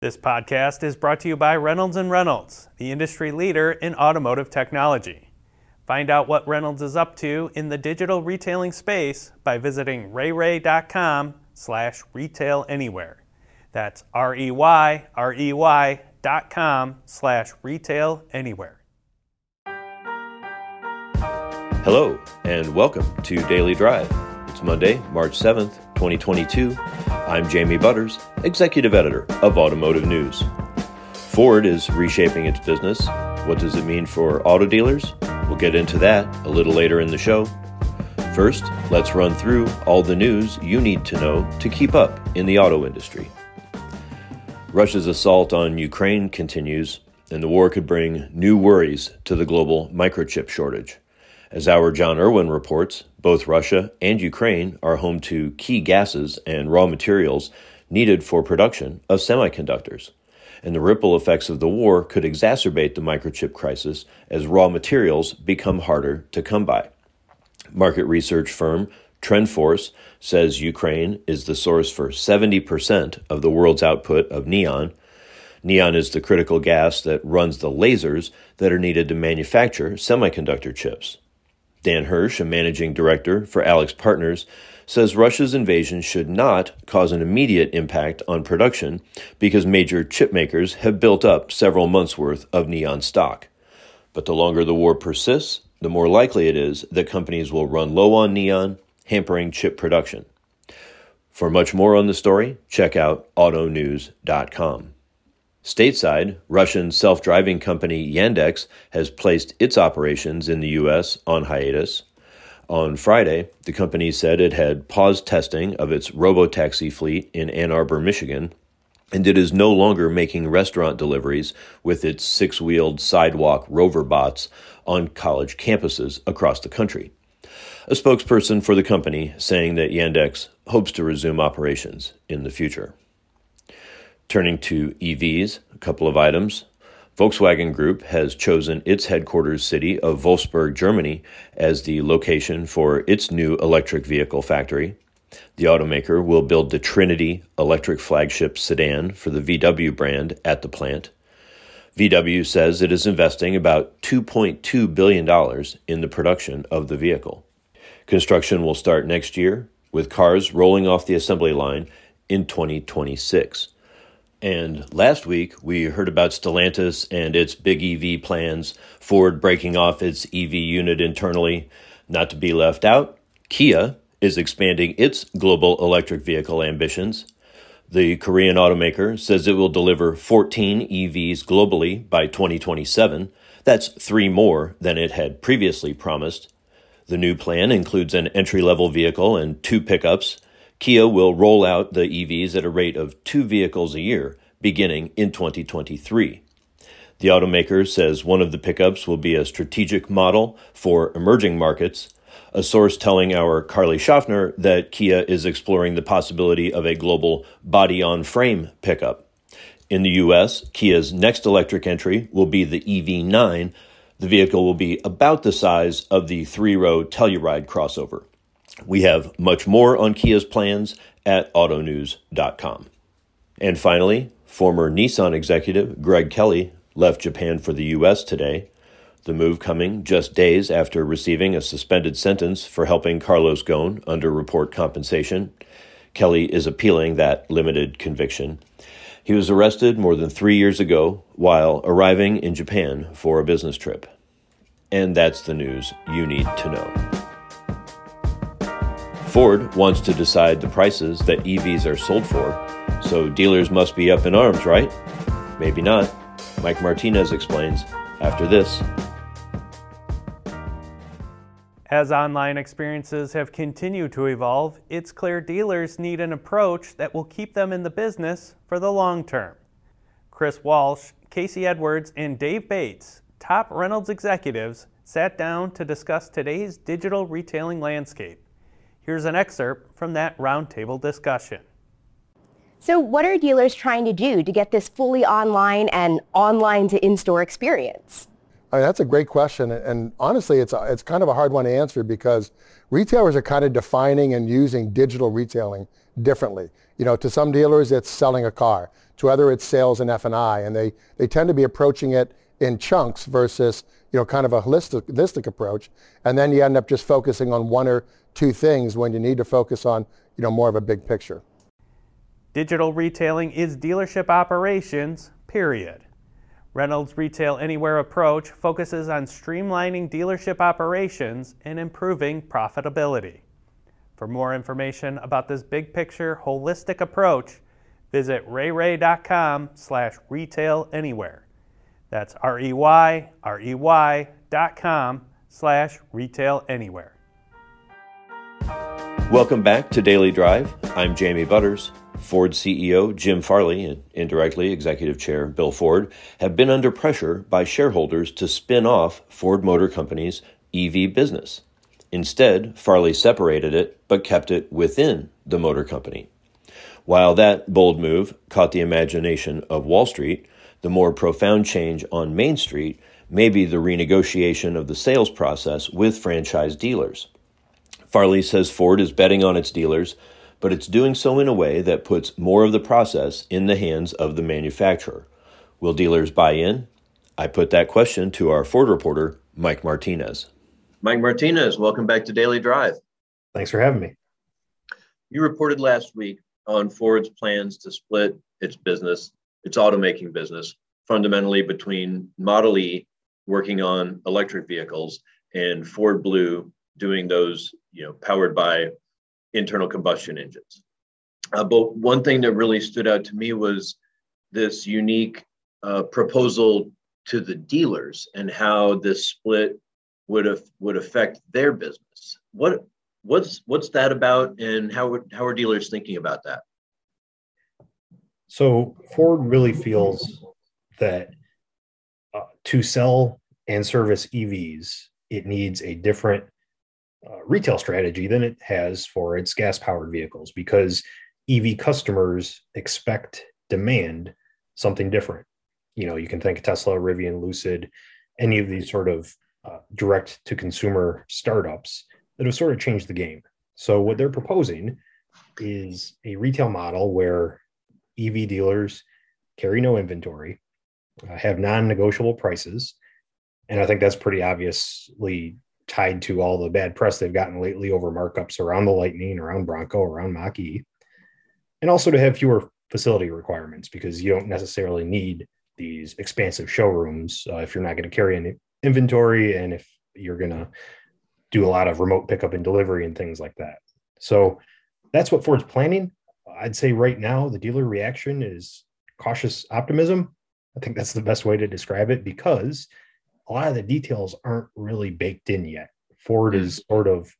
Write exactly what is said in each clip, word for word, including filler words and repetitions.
This podcast is brought to you by Reynolds and Reynolds, the industry leader in automotive technology. Find out what Reynolds is up to in the digital retailing space by visiting reyrey dot com slash retail anywhere. That's R E Y R E Y dot com slash retail anywhere. Hello and welcome to Daily Drive. It's Monday, March seventh, twenty twenty-two. I'm Jamie Butters, executive editor of Automotive News. Ford is reshaping its business. What does it mean for auto dealers? We'll get into that a little later in the show. First, let's run through all the news you need to know to keep up in the auto industry. Russia's assault on Ukraine continues, and the war could bring new worries to the global microchip shortage. As our John Irwin reports, both Russia and Ukraine are home to key gases and raw materials needed for production of semiconductors, and the ripple effects of the war could exacerbate the microchip crisis as raw materials become harder to come by. Market research firm TrendForce says Ukraine is the source for seventy percent of the world's output of neon. Neon is the critical gas that runs the lasers that are needed to manufacture semiconductor chips. Dan Hirsch, a managing director for Alex Partners, says Russia's invasion should not cause an immediate impact on production because major chip makers have built up several months' worth of neon stock. But the longer the war persists, the more likely it is that companies will run low on neon, hampering chip production. For much more on the story, check out auto news dot com. Stateside, Russian self-driving company Yandex has placed its operations in the U S on hiatus. On Friday, the company said it had paused testing of its robotaxi fleet in Ann Arbor, Michigan, and it is no longer making restaurant deliveries with its six-wheeled sidewalk rover bots on college campuses across the country. A spokesperson for the company saying that Yandex hopes to resume operations in the future. Turning to E Vs, a couple of items. Volkswagen Group has chosen its headquarters city of Wolfsburg, Germany, as the location for its new electric vehicle factory. The automaker will build the Trinity electric flagship sedan for the V W brand at the plant. V W says it is investing about two point two billion dollars in the production of the vehicle. Construction will start next year, with cars rolling off the assembly line in twenty twenty-six. And last week, we heard about Stellantis and its big E V plans, Ford breaking off its E V unit internally. Not to be left out, Kia is expanding its global electric vehicle ambitions. The Korean automaker says it will deliver fourteen E Vs globally by twenty twenty-seven. That's three more than it had previously promised. The new plan includes an entry-level vehicle and two pickups. Kia will roll out the E Vs at a rate of two vehicles a year, beginning in twenty twenty-three. The automaker says one of the pickups will be a strategic model for emerging markets, a source telling our Carly Schaffner that Kia is exploring the possibility of a global body-on-frame pickup. In the U S, Kia's next electric entry will be the E V nine. The vehicle will be about the size of the three-row Telluride crossover. We have much more on Kia's plans at auto news dot com. And finally, former Nissan executive Greg Kelly left Japan for the U S today, the move coming just days after receiving a suspended sentence for helping Carlos Ghosn underreport compensation. Kelly is appealing that limited conviction. He was arrested more than three years ago while arriving in Japan for a business trip. And that's the news you need to know. Ford wants to decide the prices that E Vs are sold for, so dealers must be up in arms, right? Maybe not. Mike Martinez explains after this. As online experiences have continued to evolve, it's clear dealers need an approach that will keep them in the business for the long term. Chris Walsh, Casey Edwards, and Dave Bates, top Reynolds executives, sat down to discuss today's digital retailing landscape. Here's an excerpt from that roundtable discussion. So what are dealers trying to do to get this fully online and online to in-store experience? I mean, that's a great question, and honestly, it's a, it's kind of a hard one to answer because retailers are kind of defining and using digital retailing differently. You know, to some dealers, it's selling a car. To others, it's sales and F and I, and they they tend to be approaching it in chunks versus, you know, kind of a holistic, holistic approach, and then you end up just focusing on one or two things when you need to focus on, you know, more of a big picture. Digital retailing is dealership operations, period. Reynolds Retail Anywhere approach focuses on streamlining dealership operations and improving profitability. For more information about this big picture holistic approach, visit reyrey dot com slash retail anywhere. That's R E Y R E Y dot com slash retail anywhere. Welcome back to Daily Drive. I'm Jamie Butters. Ford C E O Jim Farley and indirectly Executive Chair Bill Ford have been under pressure by shareholders to spin off Ford Motor Company's E V business. Instead, Farley separated it but kept it within the motor company. While that bold move caught the imagination of Wall Street, the more profound change on Main Street may be the renegotiation of the sales process with franchise dealers. Farley says Ford is betting on its dealers, but it's doing so in a way that puts more of the process in the hands of the manufacturer. Will dealers buy in? I put that question to our Ford reporter, Mike Martinez. Mike Martinez, welcome back to Daily Drive. Thanks for having me. You reported last week on Ford's plans to split its business, its automaking business, fundamentally between Model E, working on electric vehicles, and Ford Blue, doing those, you know, powered by internal combustion engines. Uh, but one thing that really stood out to me was this unique uh, proposal to the dealers and how this split would have, would affect their business. What what's what's that about, and how how are dealers thinking about that? So Ford really feels that uh, to sell and service E Vs, it needs a different Uh, retail strategy than it has for its gas-powered vehicles, because E V customers expect, demand something different. You know, you can think Tesla, Rivian, Lucid, any of these sort of uh, direct-to-consumer startups that have sort of changed the game. So what they're proposing is a retail model where E V dealers carry no inventory, uh, have non-negotiable prices, and I think that's pretty obviously tied to all the bad press they've gotten lately over markups around the Lightning, around Bronco, around Mach-E, and also to have fewer facility requirements, because you don't necessarily need these expansive showrooms uh, if you're not going to carry any inventory and if you're going to do a lot of remote pickup and delivery and things like that. So that's what Ford's planning. I'd say right now the dealer reaction is cautious optimism. I think that's the best way to describe it, because a lot of the details aren't really baked in yet. Ford is sort of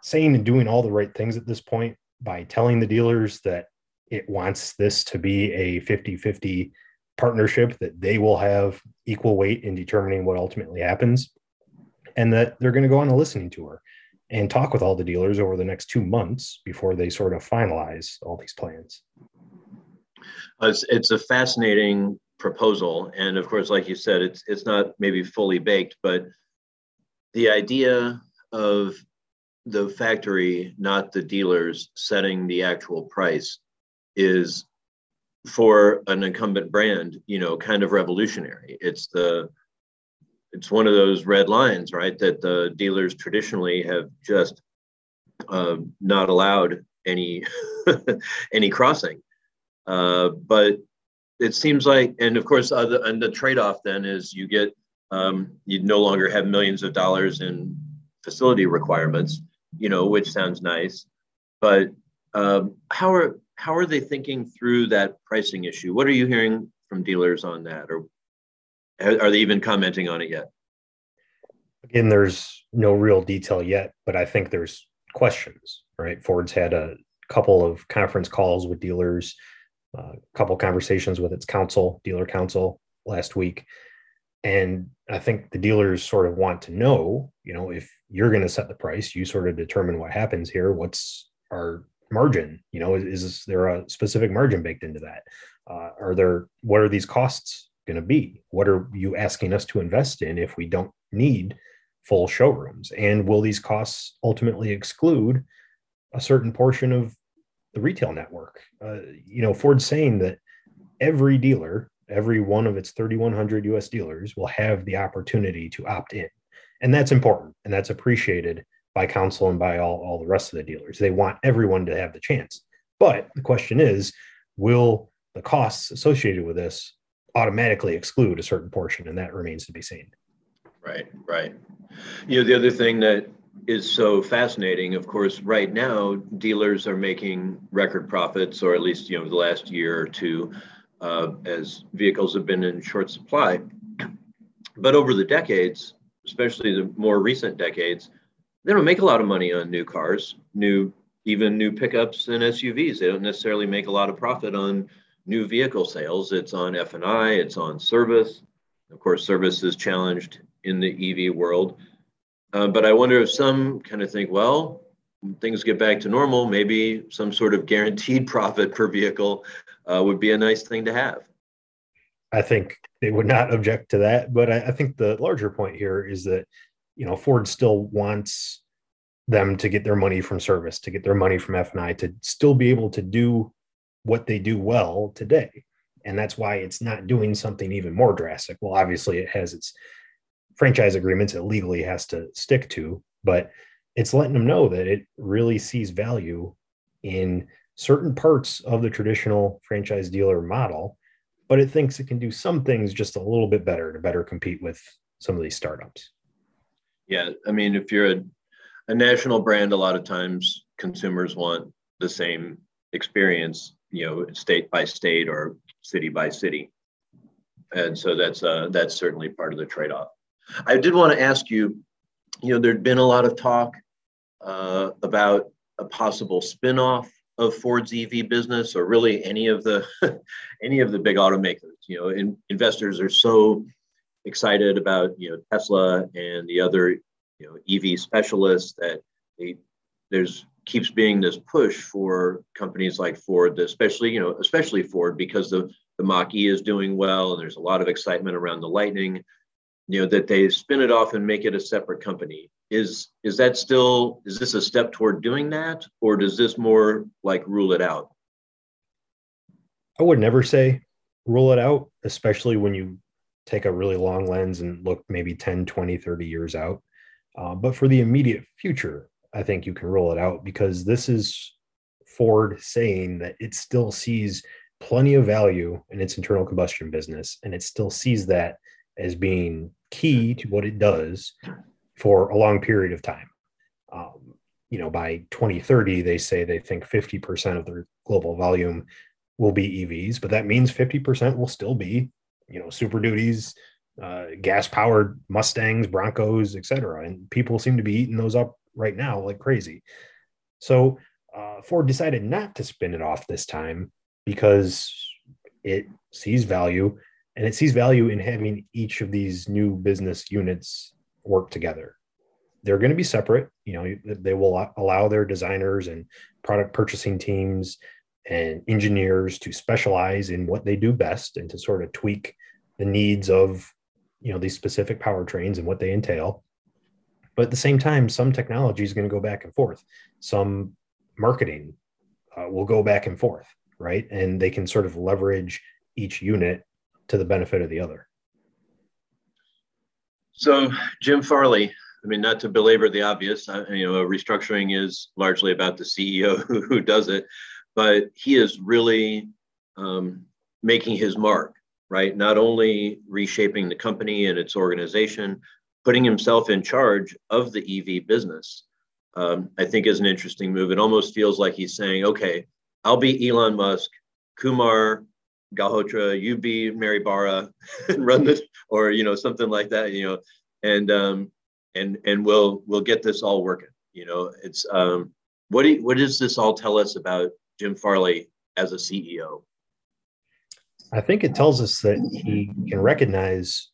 saying and doing all the right things at this point by telling the dealers that it wants this to be a fifty-fifty partnership, that they will have equal weight in determining what ultimately happens, and that they're going to go on a listening tour and talk with all the dealers over the next two months before they sort of finalize all these plans. It's, it's a fascinating proposal, and of course, like you said, it's it's not maybe fully baked, but the idea of the factory, not the dealers, setting the actual price is, for an incumbent brand, you know, kind of revolutionary. It's the it's one of those red lines, right, that the dealers traditionally have just uh, not allowed any any crossing, uh, but it seems like, and of course, uh, the, and the trade-off then is you get, um, you no longer have millions of dollars in facility requirements, you know, which sounds nice, but um, how are how are they thinking through that pricing issue? What are you hearing from dealers on that, or are they even commenting on it yet? Again, there's no real detail yet, but I think there's questions, right? Ford's had a couple of conference calls with dealers, a uh, couple conversations with its council, dealer council, last week. And I think the dealers sort of want to know, you know, if you're going to set the price, you sort of determine what happens here. What's our margin? You know, is, is there a specific margin baked into that? Uh, are there, what are these costs going to be? What are you asking us to invest in if we don't need full showrooms? And will these costs ultimately exclude a certain portion of the retail network? Uh, you know, Ford's saying that every dealer, every one of its thirty-one hundred U S dealers will have the opportunity to opt in. And that's important. And that's appreciated by council and by all, all the rest of the dealers. They want everyone to have the chance. But the question is, will the costs associated with this automatically exclude a certain portion? And that remains to be seen. Right, right. You know, the other thing that is so fascinating, of course, right now, dealers are making record profits, or at least, you know, the last year or two, uh, as vehicles have been in short supply. But over the decades, especially the more recent decades, they don't make a lot of money on new cars, new even new pickups and S U Vs. They don't necessarily make a lot of profit on new vehicle sales. It's on F and I, it's on service. Of course, service is challenged in the E V world. Uh, but I wonder if some kind of think, well, when things get back to normal, maybe some sort of guaranteed profit per vehicle uh, would be a nice thing to have. I think they would not object to that. But I, I think the larger point here is that, you know, Ford still wants them to get their money from service, to get their money from F and I, to still be able to do what they do well today. And that's why it's not doing something even more drastic. Well, obviously it has its franchise agreements it legally has to stick to, but it's letting them know that it really sees value in certain parts of the traditional franchise dealer model, but it thinks it can do some things just a little bit better to better compete with some of these startups. Yeah, I mean, if you're a A national brand, a lot of times consumers want the same experience, you know, state by state or city by city. And so that's uh, that's certainly part of the trade-off. I did want to ask you, you know, there'd been a lot of talk uh, about a possible spinoff of Ford's E V business, or really any of the any of the big automakers. You know, in, investors are so excited about, you know, Tesla and the other You know, E V specialists, that they, there's keeps being this push for companies like Ford, especially, you know, especially Ford, because the, the Mach-E is doing well, and there's a lot of excitement around the Lightning, you know, that they spin it off and make it a separate company. Is, is that still, is this a step toward doing that, or does this more like rule it out? I would never say rule it out, especially when you take a really long lens and look maybe ten, twenty, thirty years out. Uh, but for the immediate future, I think you can roll it out, because this is Ford saying that it still sees plenty of value in its internal combustion business, and it still sees that as being key to what it does for a long period of time. Um, you know, by twenty thirty, they say they think fifty percent of their global volume will be E Vs, but that means fifty percent will still be, you know, Super Duties, Uh, gas-powered Mustangs, Broncos, et cetera. And people seem to be eating those up right now like crazy. So uh, Ford decided not to spin it off this time because it sees value, and it sees value in having each of these new business units work together. They're going to be separate. You know, they will allow their designers and product purchasing teams and engineers to specialize in what they do best and to sort of tweak the needs of, you know, these specific powertrains and what they entail. But at the same time, some technology is going to go back and forth. Some marketing uh, will go back and forth, right? And they can sort of leverage each unit to the benefit of the other. So Jim Farley, I mean, not to belabor the obvious, you know, restructuring is largely about the C E O who does it, but he is really um, making his mark. Right? Not only reshaping the company and its organization, putting himself in charge of the E V business, um, I think is an interesting move. It almost feels like he's saying, okay, I'll be Elon Musk, Kumar Galhotra, you be Mary Barra and run this, or, you know, something like that, you know, and, um, and, and we'll, we'll get this all working. You know, it's, um, what do you, what does this all tell us about Jim Farley as a C E O? I think it tells us that he can recognize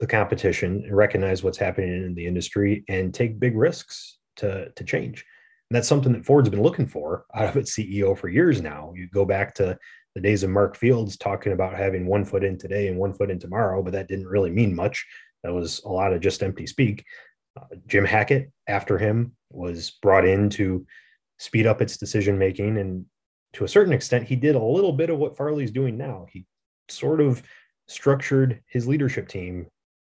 the competition and recognize what's happening in the industry and take big risks to, to change. And that's something that Ford's been looking for out of its C E O for years now. You go back to the days of Mark Fields talking about having one foot in today and one foot in tomorrow, but that didn't really mean much. That was a lot of just empty speak. Uh, Jim Hackett, after him, was brought in to speed up its decision-making. And to a certain extent, he did a little bit of what Farley's doing now. He sort of structured his leadership team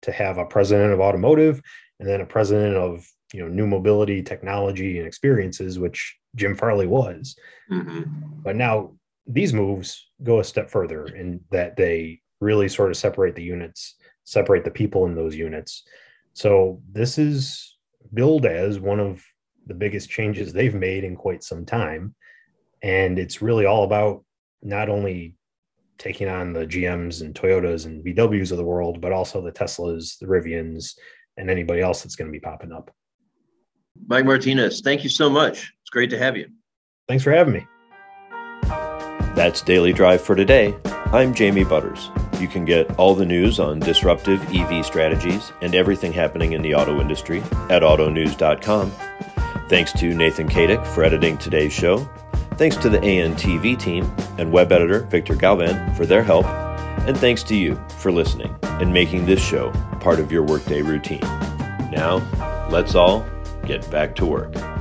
to have a president of automotive and then a president of, you know, new mobility, technology, and experiences, which Jim Farley was. Mm-hmm. But now these moves go a step further in that they really sort of separate the units, separate the people in those units. So this is billed as one of the biggest changes they've made in quite some time. And it's really all about not only taking on the G Ms and Toyotas and V Ws of the world, but also the Teslas, the Rivians, and anybody else that's going to be popping up. Mike Martinez, thank you so much. It's great to have you. Thanks for having me. That's Daily Drive for today. I'm Jamie Butters. You can get all the news on disruptive E V strategies and everything happening in the auto industry at auto news dot com. Thanks to Nathan Kadick for editing today's show. Thanks to the A N T V team and web editor Victor Galvan for their help. And thanks to you for listening and making this show part of your workday routine. Now, let's all get back to work.